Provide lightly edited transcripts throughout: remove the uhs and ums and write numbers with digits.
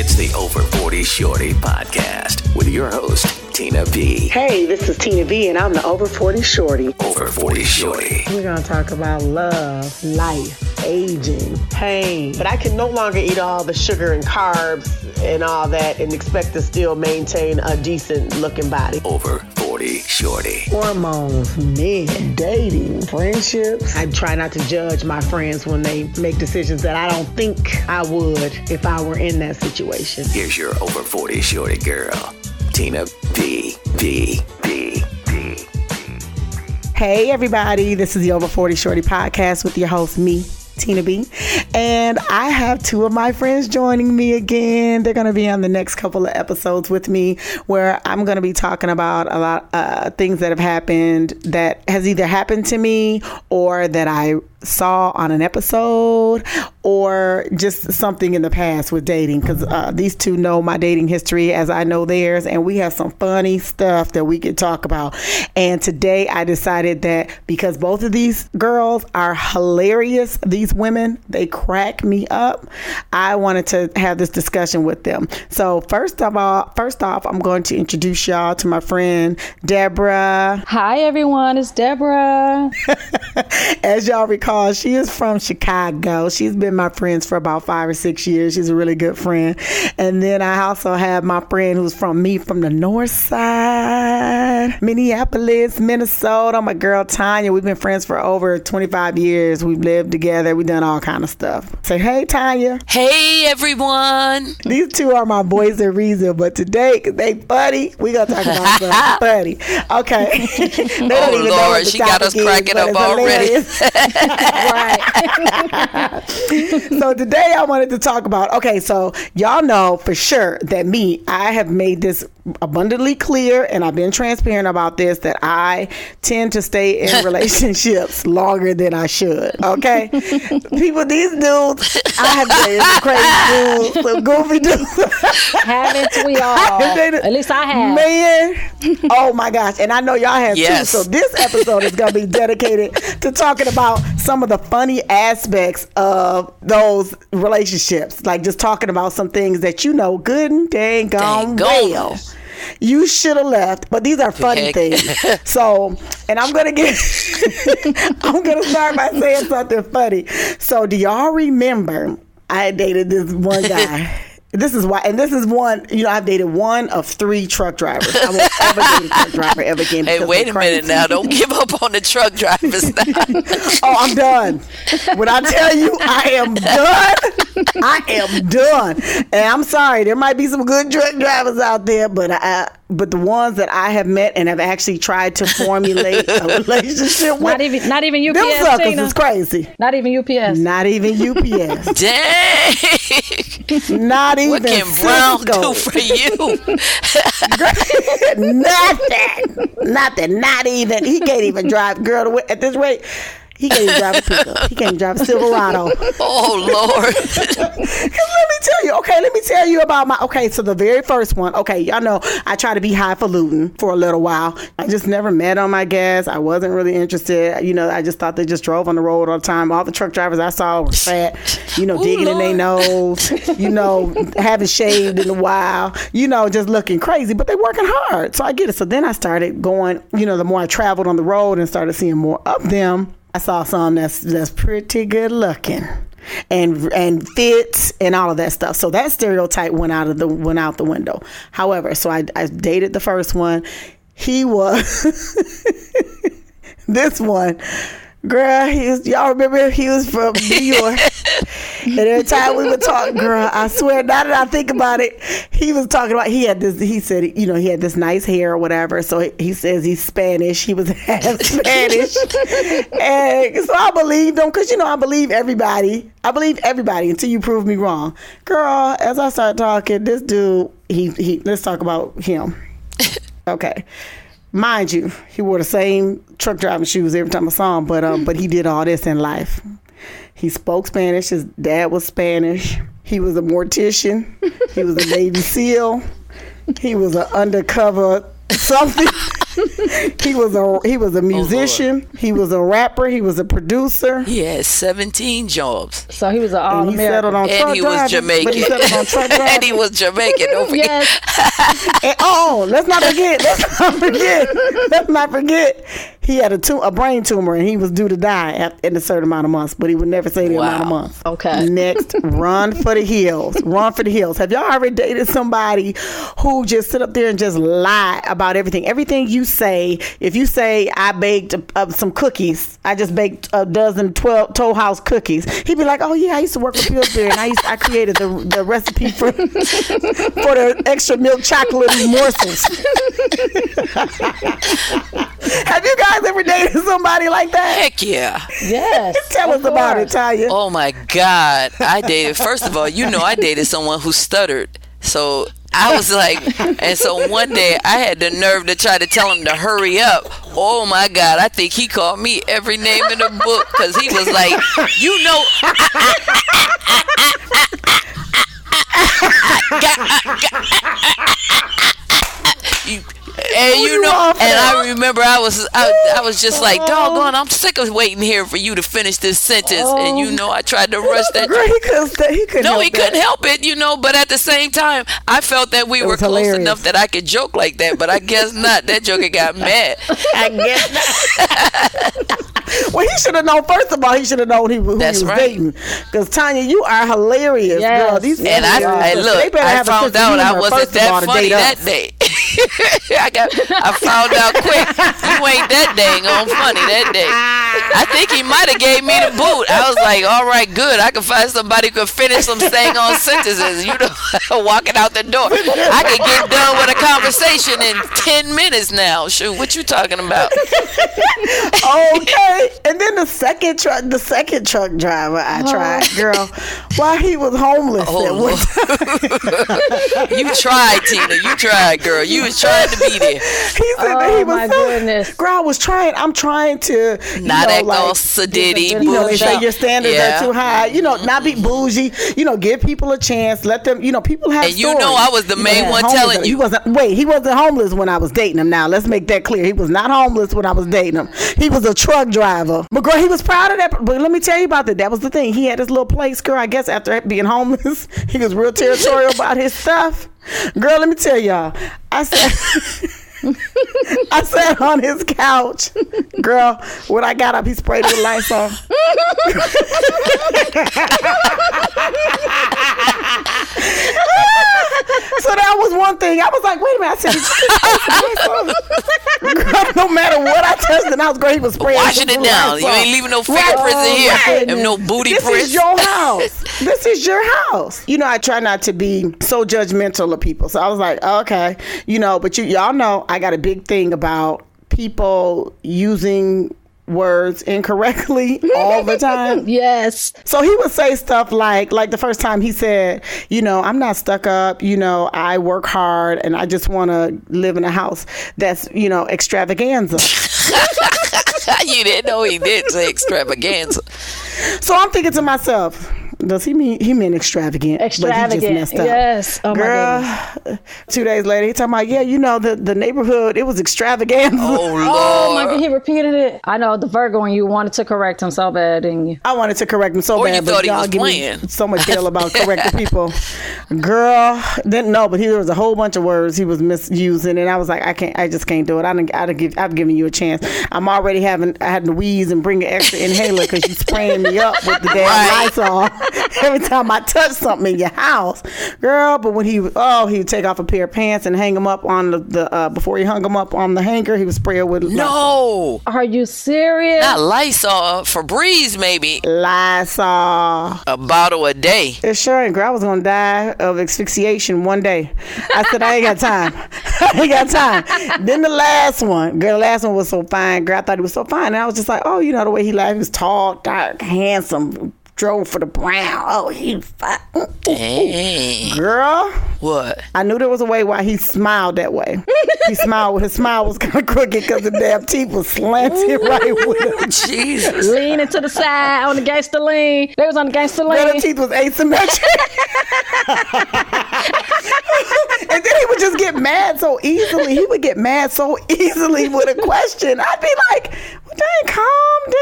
It's the Over 40 Shorty Podcast with your host, Tina B. Hey, this is Tina B, and I'm the Over 40 Shorty. Over 40 Shorty. We're going to talk about love, life, aging, pain. But I can no longer eat all the sugar and carbs and all that and expect to still maintain a decent-looking body. Over 40 Shorty. Hormones, men, dating, friendships. I try not to judge my friends when they make decisions that I don't think I would if I were in that situation. Here's your Over 40 Shorty girl, Tina B. Hey, everybody. This is the Over 40 Shorty Podcast with your host, me, Tina B. And I have two of my friends joining me again. They're going to be on the next couple of episodes with me, where I'm going to be talking about a lot things that have happened that has either happened to me or that I saw on an episode or just something in the past with dating, because these two know my dating history as I know theirs, and we have some funny stuff that we could talk about. And today I decided that because both of these girls are hilarious, these women, they crack me up, I wanted to have this discussion with them. So first off, I'm going to introduce y'all to my friend Deborah. Hi everyone, it's Deborah. As y'all recall, she is from Chicago. She's been my friend for about 5 or 6 years. She's a really good friend. And then I also have my friend who's from the north side, Minneapolis, Minnesota. My girl Tanya. We've been friends for over 25 years. We've lived together. We've done all kind of stuff. Say hey, Tanya. Hey, everyone. These two are my voice of reason, but today they funny. We gonna talk about something funny. Okay. Oh Lord, she got us cracking up already. Right. So today I wanted to talk about, okay, so y'all know for sure that I have made this abundantly clear, and I've been transparent about this, that I tend to stay in relationships longer than I should. Okay, people, these dudes, I have dated some crazy dudes, some goofy dudes. Haven't we all? At least I have. Man, oh my gosh, and I know y'all have yes. too. So this episode is gonna be dedicated to talking about some of the funny aspects of those relationships, like just talking about some things that you know good and dang well. Goodness. You should have left, but these are funny things. So, and I'm gonna start by saying something funny. So, do y'all remember I dated this one guy? This is why, and this is one, you know, I've dated one of three truck drivers. I won't ever date a truck driver ever again. Hey, wait a minute now. Don't give up on the truck drivers now. Oh, I'm done. When I tell you I am done. And I'm sorry, there might be some good truck drivers out there, but the ones that I have met and have actually tried to formulate a relationship with. Not even UPS, them suckers Tina. Is crazy. Not even UPS. Dang. Not even what can Brown do for you? Nothing. Not even. He can't even drive. Girl, at this rate, he can't even drive a pickup. He can't even drive a Silverado. Oh, Lord. Let me tell you about my... Okay, so the very first one. Okay, y'all know I try to be highfalutin for a little while. I just never met on my gas. I wasn't really interested. You know, I just thought they just drove on the road all the time. All the truck drivers I saw were fat, you know, digging in their nose, you know, haven't shaved in a while, you know, just looking crazy. But they're working hard. So I get it. So then I started going, you know, the more I traveled on the road and started seeing more of them, I saw some that's pretty good looking and fits and all of that stuff. So that stereotype went out the window. However, so I dated the first one. He was this one. Girl, y'all remember he was from New York. And every time we would talk, girl, I swear, now that I think about it, he was talking about, he said, you know, he had this nice hair or whatever. So he says he's Spanish. He was half Spanish. And so I believed him because, you know, I believe everybody until you prove me wrong. Girl, as I start talking, this dude, let's talk about him. Okay. Mind you, he wore the same truck driving shoes every time I saw him, but he did all this in life. He spoke Spanish. His dad was Spanish. He was a mortician. He was a Navy SEAL. He was an undercover something. He was a musician. Oh, he was a rapper. He was a producer. He had 17 jobs. So he was an all American. And he was Jamaican. And he was Jamaican. Don't forget. Yes. And, oh, let's not forget. He had a brain tumor, and he was due to die in a certain amount of months, but he would never say the amount of months. Okay. Next, run for the hills. Run for the hills. Have y'all already dated somebody who just sit up there and just lie about everything? Everything you say. If you say, I baked some cookies, I just baked a dozen 12 Toll House cookies, he'd be like, oh, yeah, I used to work with Pillsbury, and I created the recipe for for the extra milk chocolate morsels. Have you guys ever dated somebody like that? Heck yeah. Yes. Tell us about it, Tanya. Oh my God. First of all, you know, I dated someone who stuttered. So I was like, and so one day I had the nerve to try to tell him to hurry up. Oh my God, I think he called me every name in the book because he was like, you know. I remember I was just like, doggone, I'm sick of waiting here for you to finish this sentence. And you know, I tried to rush that. He couldn't help it, you know, but at the same time, I felt that we were close enough that I could joke like that, but I guess not. That joker got mad. I guess not. Well, he should have known. First of all, he should have known who he was dating. Because Tanya, you are hilarious, girl. These and I found out I wasn't that funny that day. I found out quick. You ain't that dang on funny that day. I think he might have gave me the boot. I was like, all right, good. I can find somebody who can finish some dang on sentences. You know, walking out the door. I can get done with a conversation in 10 minutes now. Shoot, what you talking about? Okay. And then the second truck driver I tried, girl, while he was homeless. Oh. You tried, Tina. You tried, girl. You was trying to be there. He said that he was my goodness. Girl, I was trying. I'm trying to not act all sedity. You know, they say your standards are too high. You know, not be bougie. You know, give people a chance. Let them, you know, people have stories. And you know, I was the main one telling you. He wasn't homeless when I was dating him. Now, let's make that clear. He was not homeless when I was dating him. He was a truck driver. But girl, he was proud of that. But let me tell you about that. That was the thing. He had his little place, girl. I guess after being homeless, he was real territorial about his stuff. Girl, let me tell y'all. I sat on his couch. Girl, when I got up, he sprayed it with Lysol. So that was one thing. I was like, wait a minute. I said, girl, no matter what I touched in the house, girl, he was spraying. Washing it down. You ain't leaving no fingerprints in here. And no booty prints. This is your house. This is your house. You know, I try not to be so judgmental of people. So I was like, okay. You know, but y'all know I got a big thing about people using words incorrectly all the time. Yes. So he would say stuff like the first time he said, you know, I'm not stuck up, you know, I work hard and I just want to live in a house that's, you know, extravaganza. You didn't know he did say extravaganza. So I'm thinking to myself, does he mean extravagant? Extravagant, but he just messed up. Yes. Oh, girl, my goodness. 2 days later, he talking about, yeah, you know, the neighborhood, it was extravagant. Oh, Lord. Oh, my God, he repeated it. I know, the Virgo in you wanted to correct him so bad, didn't you? I wanted to correct him so bad, but y'all give me so much hell about correcting people. Girl, didn't know, but there was a whole bunch of words he was misusing, and I was like, I just can't do it. I've given you a chance. I'm already having to wheeze and bring an extra inhaler because you're spraying me up with the damn Lysol. Every time I touch something in your house, girl. But when he would take off a pair of pants and hang them up on the before he hung them up on the hanger, he would spray it with Lysol. Are you serious? Not Lysol, Febreze maybe. Lysol. A bottle a day. It sure ain't, girl. I was gonna die of asphyxiation one day. I said I ain't got time. Then the last one, girl. The last one was so fine, girl. I thought it was so fine, and I was just like, oh, you know the way he lied. He was tall, dark, handsome. Drove for the brown. Oh, he fine. Dang. Girl. What? I knew there was a way why he smiled that way. He smiled. His smile was kind of crooked because the damn teeth was slanted right with him. Jesus. Leaning to the side on the gangster lean. They was on the gangster lean. Their teeth was asymmetric. And then he would just get mad mad so easily. He would get mad so easily with a question. I'd be like, well, dang, calm down.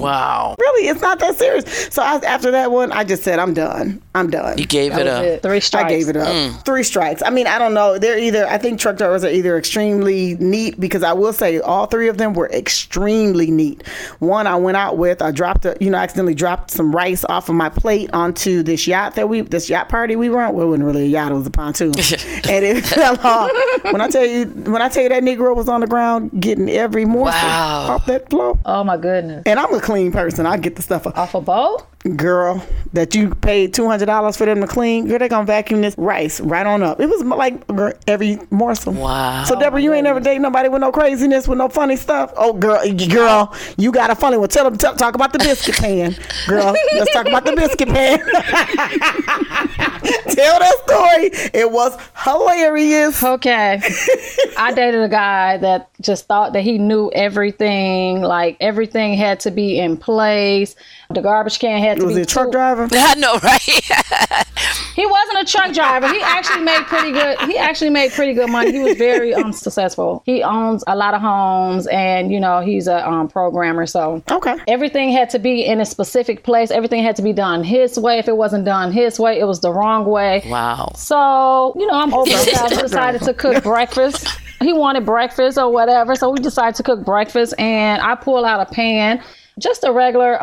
Wow. Really, it's not that serious. So after that one, I just said, I'm done. I'm done. You gave it up. It. 3 strikes. I gave it up. Mm. 3 strikes. I mean, I don't know. They're either, I think truck drivers are either extremely neat, because I will say all 3 of them were extremely neat. One I went out with, I dropped, accidentally dropped some rice off of my plate onto this yacht this yacht party we were on. Well, it wasn't really a yacht, it was a pontoon. And it fell off. When I tell you that Negro was on the ground getting every morsel off that floor. Oh my goodness. And I'm a clean person. I get the stuff off a bowl? Girl, that you paid $200 for them to clean, girl, they're gonna vacuum this rice right on up. It was like every morsel. Wow. So Deborah, you ain't never dated nobody with no craziness, with no funny stuff. Oh girl, you got a funny one. Tell them, talk about the biscuit pan. Girl, let's talk about the biscuit pan. Tell that story. It was hilarious. Okay. I dated a guy that just thought that he knew everything, like everything had to be in place. The garbage can had to be. Was he a truck driver? I know, right? He wasn't a truck driver. He actually made pretty good money. He was very successful. He owns a lot of homes, and he's a programmer. So everything had to be in a specific place. Everything had to be done his way. If it wasn't done his way, it was the wrong way. Wow. So I'm over. So I decided to cook breakfast. He wanted breakfast or whatever, so we decided to cook breakfast, and I pull out a pan. Just a regular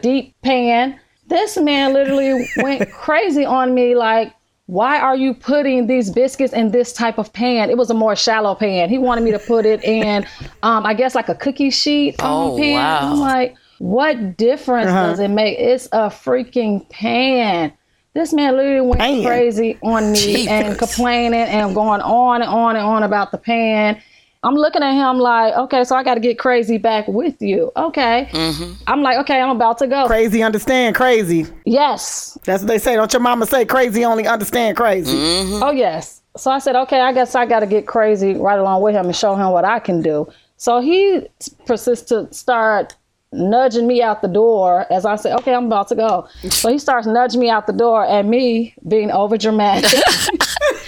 deep pan. This man literally went crazy on me, like, why are you putting these biscuits in this type of pan? It was a more shallow pan. He wanted me to put it in, I guess, like a cookie sheet pan. Wow. I'm like, what difference does it make? It's a freaking pan. This man literally went crazy on me. Jesus. And complaining and going on and on and on about the pan. I'm looking at him like, okay, so I got to get crazy back with you. Okay. Mm-hmm. I'm like, okay, I'm about to go. Crazy understand crazy. Yes. That's what they say. Don't your mama say crazy only understand crazy? Mm-hmm. Oh, yes. So I said, okay, I guess I got to get crazy right along with him and show him what I can do. So he persists to start nudging me out the door as I say, okay, I'm about to go. So he starts nudging me out the door, and me being over dramatic.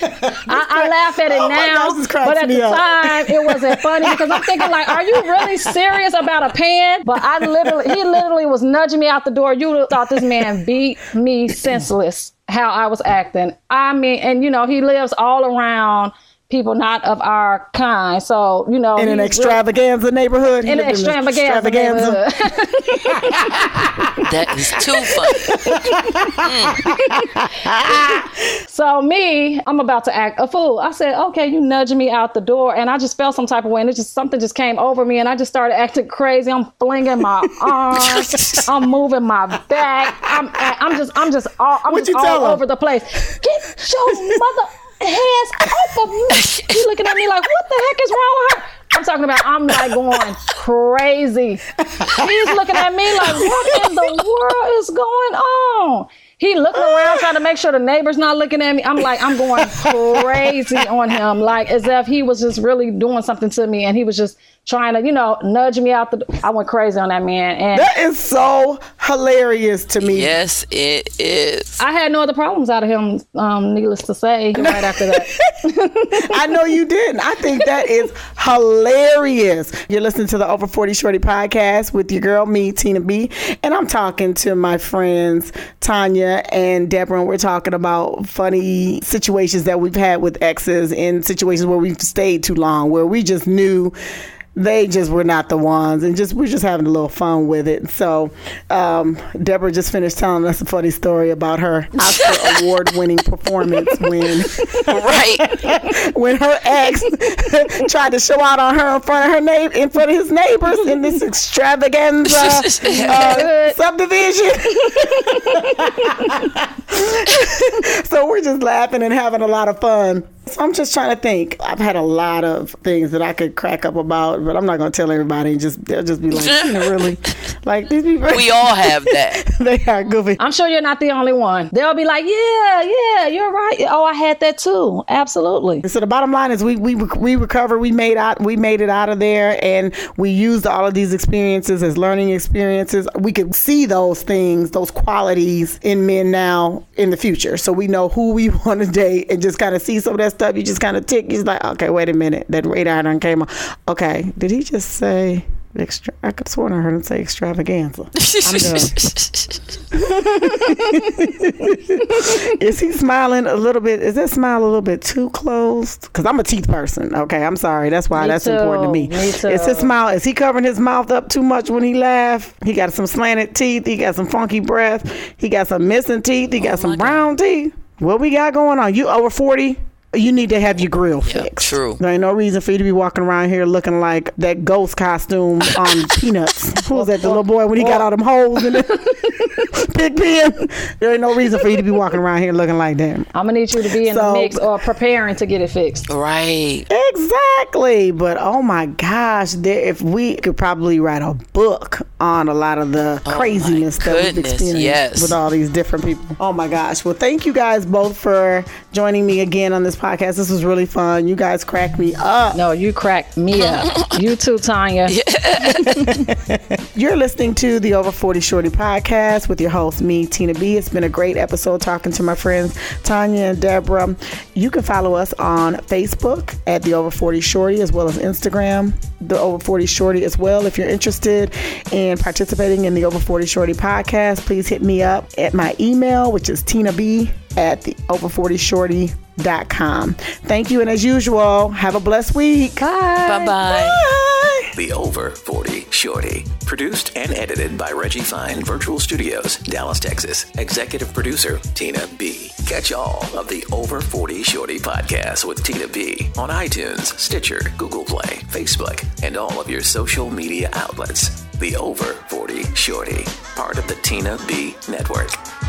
I laugh at it now, but at the time it wasn't funny, because I'm thinking like, are you really serious about a pan? But he literally was nudging me out the door. You would have thought this man beat me senseless how I was acting. I mean, and he lives all around people not of our kind, so in an extravaganza neighborhood. In an extravaganza neighborhood. That is too funny. So me, I'm about to act a fool. I said, okay, you nudging me out the door, and I just felt some type of way, and something came over me, and I just started acting crazy. I'm flinging my arms, I'm moving my back, I'm just all over the place. Get your mother hands off of me. She's looking at me like, what the heck is wrong with her? I'm talking about, I'm like going crazy. He's looking at me like, what in the world is going on? He looking around trying to make sure the neighbor's not looking at me. I'm like, I'm going crazy on him, like as if he was just really doing something to me, and he was just trying to, nudge me out the door. I went crazy on that man. And that is so hilarious to me. Yes, it is. I had no other problems out of him, needless to say, right after that. I know you didn't. I think that is hilarious. You're listening to the Over 40 Shorty podcast with your girl, me, Tina B. And I'm talking to my friends, Tanya and Deborah, and we're talking about funny situations that we've had with exes, and situations where we've stayed too long, where we just knew they just were not the ones, and we're just having a little fun with it. So Deborah just finished telling us a funny story about her Oscar award-winning performance when her ex tried to show out on her in front of his neighbors in this extravaganza subdivision. So we're just laughing and having a lot of fun. So I'm just trying to think. I've had a lot of things that I could crack up about, but I'm not going to tell everybody. They'll just be like, really? Like, these people. We all have that. They are goofy. I'm sure you're not the only one. They'll be like, yeah, you're right. Oh, I had that too. Absolutely. So the bottom line is we recovered. We made it out of there, and we used all of these experiences as learning experiences. We could see those things, those qualities in men now in the future. So we know who we want to date and just kind of see some of that stuff. You just kind of tick. You're like, okay, wait a minute. That radar done came on. Okay, did he just say... I could have sworn I heard him say extravaganza. I'm done. Is he smiling a little bit? Is that smile a little bit too closed? Because I'm a teeth person. Okay, I'm sorry. That's why that's important to me. Is his smile? Is he covering his mouth up too much when he laughs? He got some slanted teeth. He got some funky breath. He got some missing teeth. He got some brown teeth. What we got going on? You over 40? You need to have your grill fixed. True. There ain't no reason for you to be walking around here looking like that ghost costume on Peanuts. Who was that? The little boy when he got all them holes in it. Pig Pen. There ain't no reason for you to be walking around here looking like that. I'm going to need you to be in the mix or preparing to get it fixed. Right. Exactly. But oh my gosh, if we could probably write a book on a lot of the craziness that we've experienced with all these different people. Oh my gosh. Well, thank you guys both for joining me again on this podcast. This was really fun. You guys cracked me up. No, you cracked me up. You too, Tanya. Yeah. You're listening to the Over 40 Shorty podcast with your host, me, Tina B. It's been a great episode talking to my friends, Tanya and Deborah. You can follow us on Facebook at the Over 40 Shorty, as well as Instagram, the Over 40 Shorty as well. If you're interested in participating in the Over 40 Shorty podcast, please hit me up at my email, which is tinab@theover40shorty.com. Thank you, and as usual, have a blessed week. Bye. Bye-bye. Bye. The Over 40 Shorty. Produced and edited by Reggie Fine Virtual Studios, Dallas, Texas. Executive producer, Tina B. Catch all of the Over 40 Shorty podcast with Tina B on iTunes, Stitcher, Google Play, Facebook, and all of your social media outlets. The Over 40 Shorty, part of the Tina B network.